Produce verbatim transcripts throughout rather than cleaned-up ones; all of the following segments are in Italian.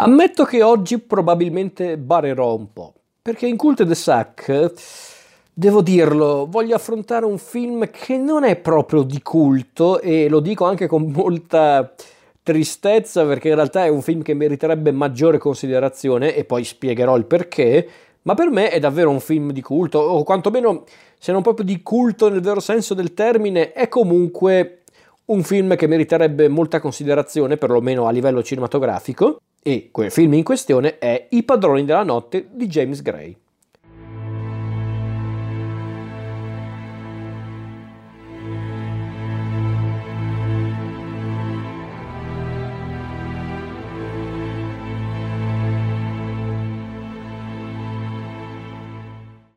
Ammetto che oggi probabilmente barerò un po', perché in Cult de Sac, devo dirlo, voglio affrontare un film che non è proprio di culto, e lo dico anche con molta tristezza perché in realtà è un film che meriterebbe maggiore considerazione e poi spiegherò il perché, ma per me è davvero un film di culto, o quantomeno se non proprio di culto nel vero senso del termine, è comunque un film che meriterebbe molta considerazione, perlomeno a livello cinematografico, e quel film in questione è I padroni della notte di James Gray.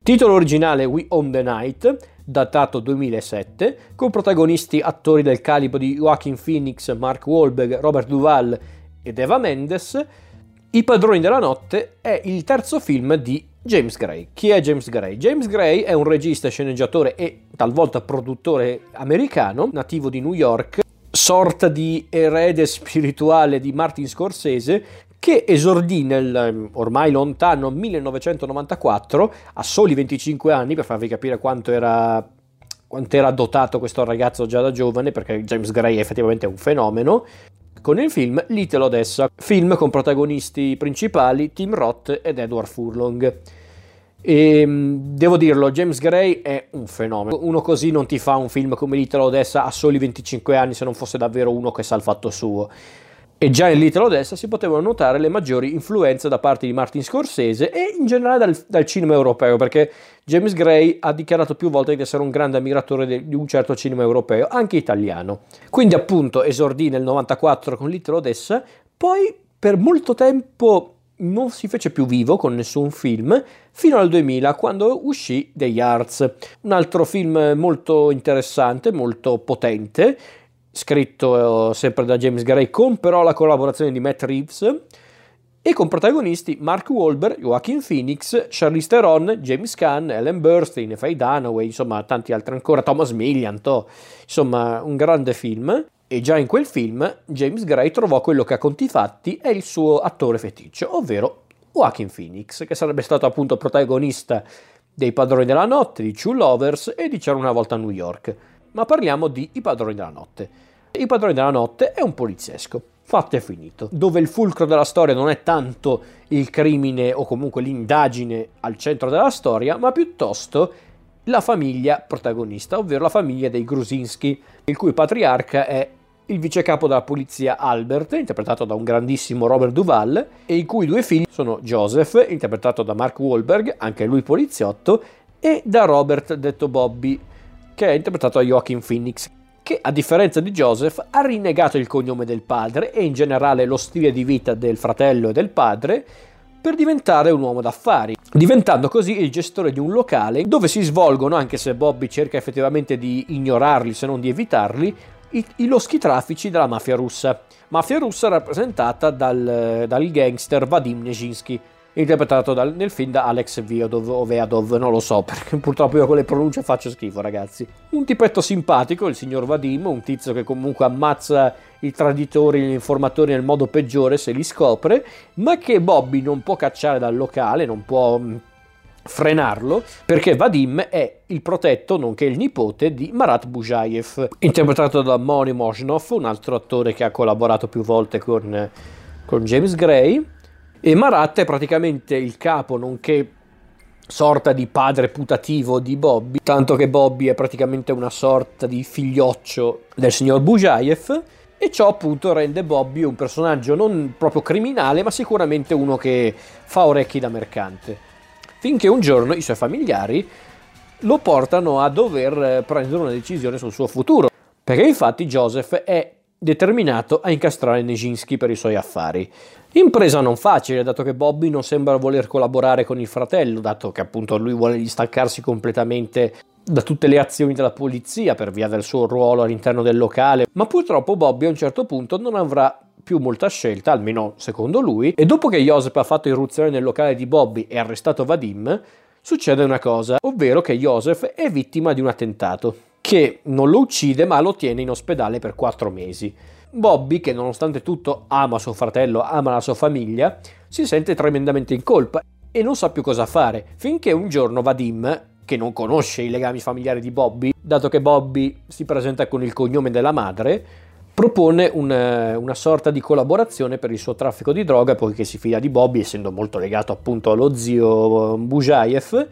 Titolo originale We Own the Night, datato duemilasette, con protagonisti attori del calibro di Joaquin Phoenix, Mark Wahlberg, Robert Duvall ed Eva Mendes. I padroni della notte è il terzo film di James Gray. Chi è James Gray? James Gray è un regista, sceneggiatore e talvolta produttore americano, nativo di New York, sorta di erede spirituale di Martin Scorsese, che esordì nel ormai lontano millenovecentonovantaquattro a soli venticinque anni, per farvi capire quanto era, quanto era dotato questo ragazzo già da giovane, perché James Gray è effettivamente un fenomeno, con il film Little Odessa, film con protagonisti principali Tim Roth ed Edward Furlong. E devo dirlo, James Gray è un fenomeno, uno così non ti fa un film come Little Odessa a soli venticinque anni, se non fosse davvero uno che sa il fatto suo. E già in Little Odessa si potevano notare le maggiori influenze da parte di Martin Scorsese e in generale dal, dal cinema europeo, perché James Gray ha dichiarato più volte di essere un grande ammiratore de, di un certo cinema europeo, anche italiano. Quindi appunto esordì nel novantaquattro con Little Odessa, poi per molto tempo non si fece più vivo con nessun film, fino al duemila quando uscì The Yards, un altro film molto interessante, molto potente, scritto sempre da James Gray con però la collaborazione di Matt Reeves e con protagonisti Mark Wahlberg, Joaquin Phoenix, Charlize Theron, James Cann, Ellen Burstyn, Faye Dunaway, insomma tanti altri ancora, Thomas Millian, to. Insomma un grande film. E già in quel film James Gray trovò quello che a conti fatti è il suo attore feticcio, ovvero Joaquin Phoenix, che sarebbe stato appunto protagonista dei Padroni della Notte, di True Lovers e di C'era una volta a New York. Ma parliamo di I padroni della notte. I padroni della notte è un poliziesco, fatto e finito, dove il fulcro della storia non è tanto il crimine o comunque l'indagine al centro della storia, ma piuttosto la famiglia protagonista, ovvero la famiglia dei Grusinski, il cui patriarca è il vicecapo della polizia Albert, interpretato da un grandissimo Robert Duvall, e i cui due figli sono Joseph, interpretato da Mark Wahlberg, anche lui poliziotto, e da Robert, detto Bobby, che è interpretato da Joaquin Phoenix, che a differenza di Joseph ha rinnegato il cognome del padre e in generale lo stile di vita del fratello e del padre per diventare un uomo d'affari, diventando così il gestore di un locale dove si svolgono, anche se Bobby cerca effettivamente di ignorarli se non di evitarli, i, i loschi traffici della mafia russa. Mafia russa rappresentata dal, dal gangster Vadim Nezhinsky, interpretato dal, nel film da Alex Vyadov o Vyadov, non lo so perché purtroppo io con le pronunce faccio schifo, ragazzi. Un tipetto simpatico, il signor Vadim, un tizio che comunque ammazza i traditori, gli informatori nel modo peggiore se li scopre, ma che Bobby non può cacciare dal locale, non può mh, frenarlo, perché Vadim è il protetto, nonché il nipote di Marat Bujayev, interpretato da Moni Mojnov, un altro attore che ha collaborato più volte con, con James Gray. E Marat è praticamente il capo, nonché sorta di padre putativo di Bobby, tanto che Bobby è praticamente una sorta di figlioccio del signor Bujayev, e ciò appunto rende Bobby un personaggio non proprio criminale, ma sicuramente uno che fa orecchi da mercante. Finché un giorno i suoi familiari lo portano a dover prendere una decisione sul suo futuro, perché infatti Joseph è determinato a incastrare Nezhinsky per i suoi affari. Impresa non facile, dato che Bobby non sembra voler collaborare con il fratello, dato che appunto lui vuole distaccarsi completamente da tutte le azioni della polizia per via del suo ruolo all'interno del locale, ma purtroppo Bobby a un certo punto non avrà più molta scelta, almeno secondo lui, e dopo che Joseph ha fatto irruzione nel locale di Bobby e arrestato Vadim, succede una cosa, ovvero che Joseph è vittima di un attentato, che non lo uccide ma lo tiene in ospedale per quattro mesi. Bobby, che nonostante tutto ama suo fratello, ama la sua famiglia, si sente tremendamente in colpa e non sa più cosa fare, finché un giorno Vadim, che non conosce i legami familiari di Bobby, dato che Bobby si presenta con il cognome della madre, propone una, una sorta di collaborazione per il suo traffico di droga, poiché si fida di Bobby, essendo molto legato appunto allo zio Bujayev,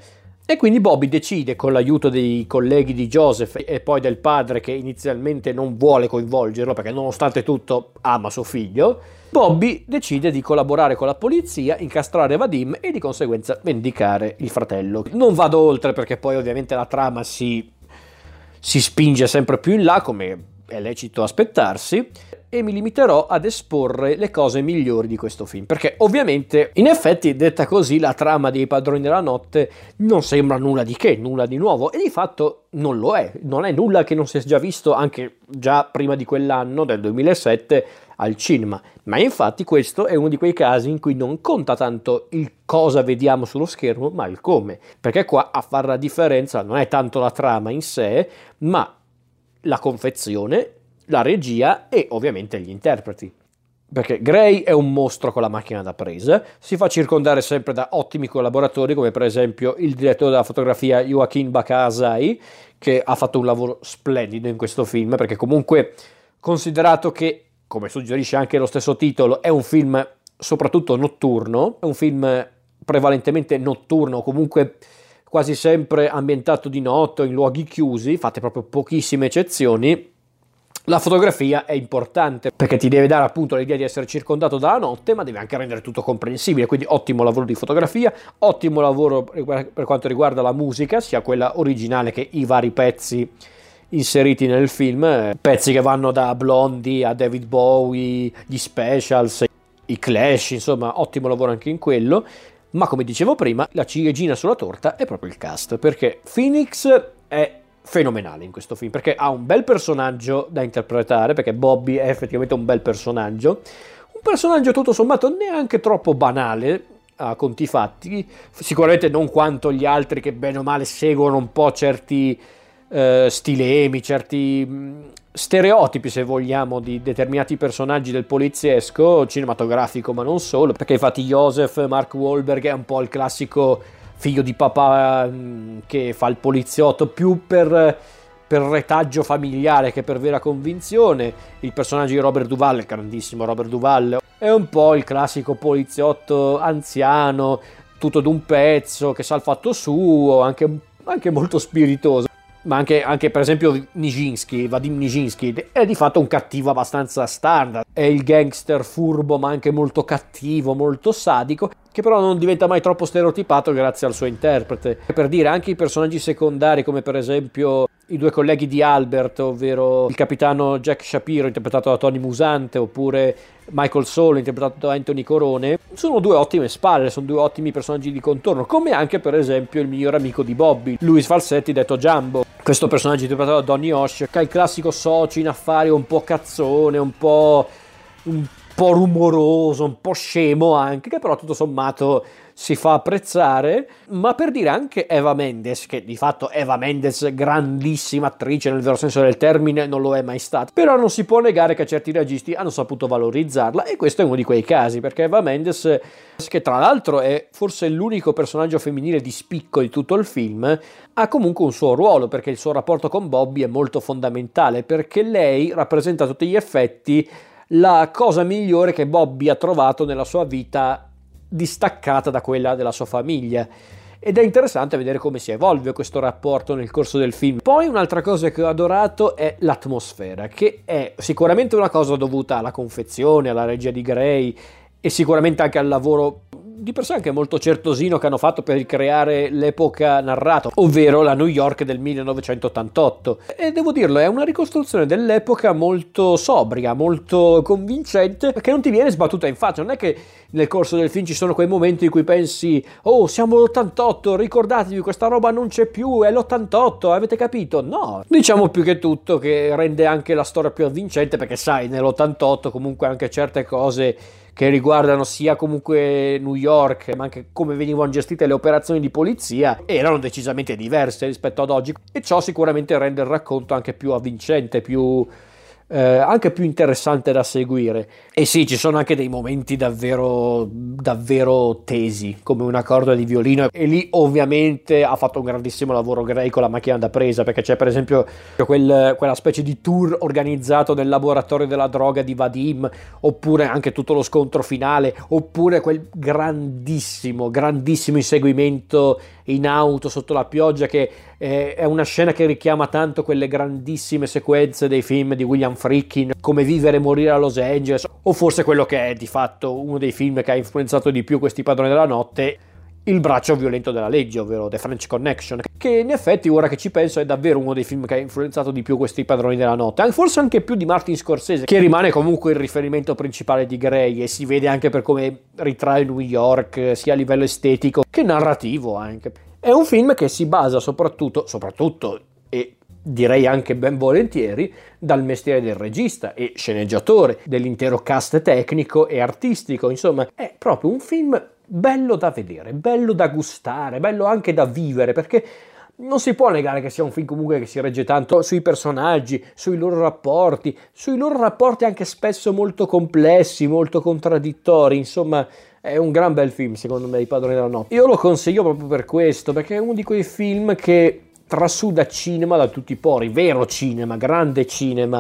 e quindi Bobby decide, con l'aiuto dei colleghi di Joseph e poi del padre, che inizialmente non vuole coinvolgerlo perché nonostante tutto ama suo figlio, Bobby decide di collaborare con la polizia, incastrare Vadim e di conseguenza vendicare il fratello. Non vado oltre perché poi ovviamente la trama si, si spinge sempre più in là, come è lecito aspettarsi, e mi limiterò ad esporre le cose migliori di questo film, perché ovviamente in effetti detta così la trama dei Padroni della Notte non sembra nulla di che, nulla di nuovo, e di fatto non lo è, non è nulla che non si è già visto anche già prima di quell'anno del duemilasette al cinema, ma infatti questo è uno di quei casi in cui non conta tanto il cosa vediamo sullo schermo ma il come, perché qua a fare la differenza non è tanto la trama in sé ma la confezione, la regia e ovviamente gli interpreti. Perché Gray è un mostro con la macchina da presa, si fa circondare sempre da ottimi collaboratori come per esempio il direttore della fotografia Joaquin Bakasai, che ha fatto un lavoro splendido in questo film, perché comunque, considerato che, come suggerisce anche lo stesso titolo, è un film soprattutto notturno, è un film prevalentemente notturno, comunque quasi sempre ambientato di notte in luoghi chiusi, fatte proprio pochissime eccezioni, la fotografia è importante perché ti deve dare appunto l'idea di essere circondato dalla notte, ma deve anche rendere tutto comprensibile, quindi ottimo lavoro di fotografia, ottimo lavoro per quanto riguarda la musica, sia quella originale che i vari pezzi inseriti nel film, pezzi che vanno da Blondie a David Bowie, gli Specials, i Clash, insomma ottimo lavoro anche in quello. Ma come dicevo prima, la ciliegina sulla torta è proprio il cast, perché Phoenix è fenomenale in questo film, perché ha un bel personaggio da interpretare, perché Bobby è effettivamente un bel personaggio, un personaggio tutto sommato neanche troppo banale a conti fatti, sicuramente non quanto gli altri che bene o male seguono un po' certi eh, stilemi, certi mh, stereotipi se vogliamo di determinati personaggi del poliziesco cinematografico, ma non solo, perché infatti Joseph, Mark Wahlberg, è un po' il classico figlio di papà che fa il poliziotto più per, per retaggio familiare che per vera convinzione. Il personaggio di Robert Duvall, grandissimo Robert Duvall, è un po' il classico poliziotto anziano, tutto d'un pezzo, che sa il fatto suo, anche, anche molto spiritoso. Ma anche, anche per esempio Nezhinsky, Vadim Nezhinsky, è di fatto un cattivo abbastanza standard, è il gangster furbo ma anche molto cattivo, molto sadico, che però non diventa mai troppo stereotipato grazie al suo interprete. E per dire, anche i personaggi secondari come per esempio i due colleghi di Albert, ovvero il capitano Jack Shapiro interpretato da Tony Musante oppure Michael Sole interpretato da Anthony Corone, sono due ottime spalle, sono due ottimi personaggi di contorno, come anche per esempio il miglior amico di Bobby, Luis Falsetti detto Jumbo. Questo personaggio interpretato da Donny Osh, che è il classico socio in affari un po' cazzone, un po', un po' rumoroso, un po' scemo anche, che però tutto sommato si fa apprezzare. Ma per dire, anche Eva Mendes, che di fatto Eva Mendes, grandissima attrice nel vero senso del termine, non lo è mai stata, però non si può negare che certi registi hanno saputo valorizzarla, e questo è uno di quei casi, perché Eva Mendes, che tra l'altro è forse l'unico personaggio femminile di spicco di tutto il film, ha comunque un suo ruolo, perché il suo rapporto con Bobby è molto fondamentale, perché lei rappresenta a tutti gli effetti la cosa migliore che Bobby ha trovato nella sua vita, distaccata da quella della sua famiglia, ed è interessante vedere come si evolve questo rapporto nel corso del film. Poi un'altra cosa che ho adorato è l'atmosfera, che è sicuramente una cosa dovuta alla confezione, alla regia di Gray e sicuramente anche al lavoro di per sé anche molto certosino che hanno fatto per ricreare l'epoca narrata, ovvero la New York del millenovecentottantotto, e devo dirlo, è una ricostruzione dell'epoca molto sobria, molto convincente, che non ti viene sbattuta in faccia. Non è che nel corso del film ci sono quei momenti in cui pensi oh siamo l'ottantotto, ricordatevi questa roba non c'è più, è l'ottantotto, avete capito? No, diciamo più che tutto che rende anche la storia più avvincente, perché sai, nell'ottantotto comunque anche certe cose che riguardano sia comunque New York, ma anche come venivano gestite le operazioni di polizia, erano decisamente diverse rispetto ad oggi, e ciò sicuramente rende il racconto anche più avvincente, più eh, anche più interessante da seguire. E sì, ci sono anche dei momenti davvero davvero tesi, come una corda di violino, e lì ovviamente ha fatto un grandissimo lavoro Gray con la macchina da presa, perché c'è per esempio quel, quella specie di tour organizzato nel laboratorio della droga di Vadim, oppure anche tutto lo scontro finale, oppure quel grandissimo grandissimo inseguimento in auto sotto la pioggia, che eh, è una scena che richiama tanto quelle grandissime sequenze dei film di William Friedkin, come Vivere e morire a Los Angeles, o forse quello che è di fatto uno dei film che ha influenzato di più questi padroni della notte, Il braccio violento della legge, ovvero The French Connection, che in effetti, ora che ci penso, è davvero uno dei film che ha influenzato di più questi padroni della notte, forse anche più di Martin Scorsese, che rimane comunque il riferimento principale di Gray, e si vede anche per come ritrae New York, sia a livello estetico che narrativo anche. È un film che si basa soprattutto, soprattutto e direi anche ben volentieri, dal mestiere del regista e sceneggiatore, dell'intero cast tecnico e artistico. Insomma, è proprio un film bello da vedere, bello da gustare, bello anche da vivere, perché non si può negare che sia un film comunque che si regge tanto sui personaggi, sui loro rapporti, sui loro rapporti anche spesso molto complessi, molto contraddittori. Insomma, è un gran bel film, secondo me, I padroni della notte. Io lo consiglio proprio per questo, perché è uno di quei film che trasuda cinema da tutti i pori, vero cinema, grande cinema,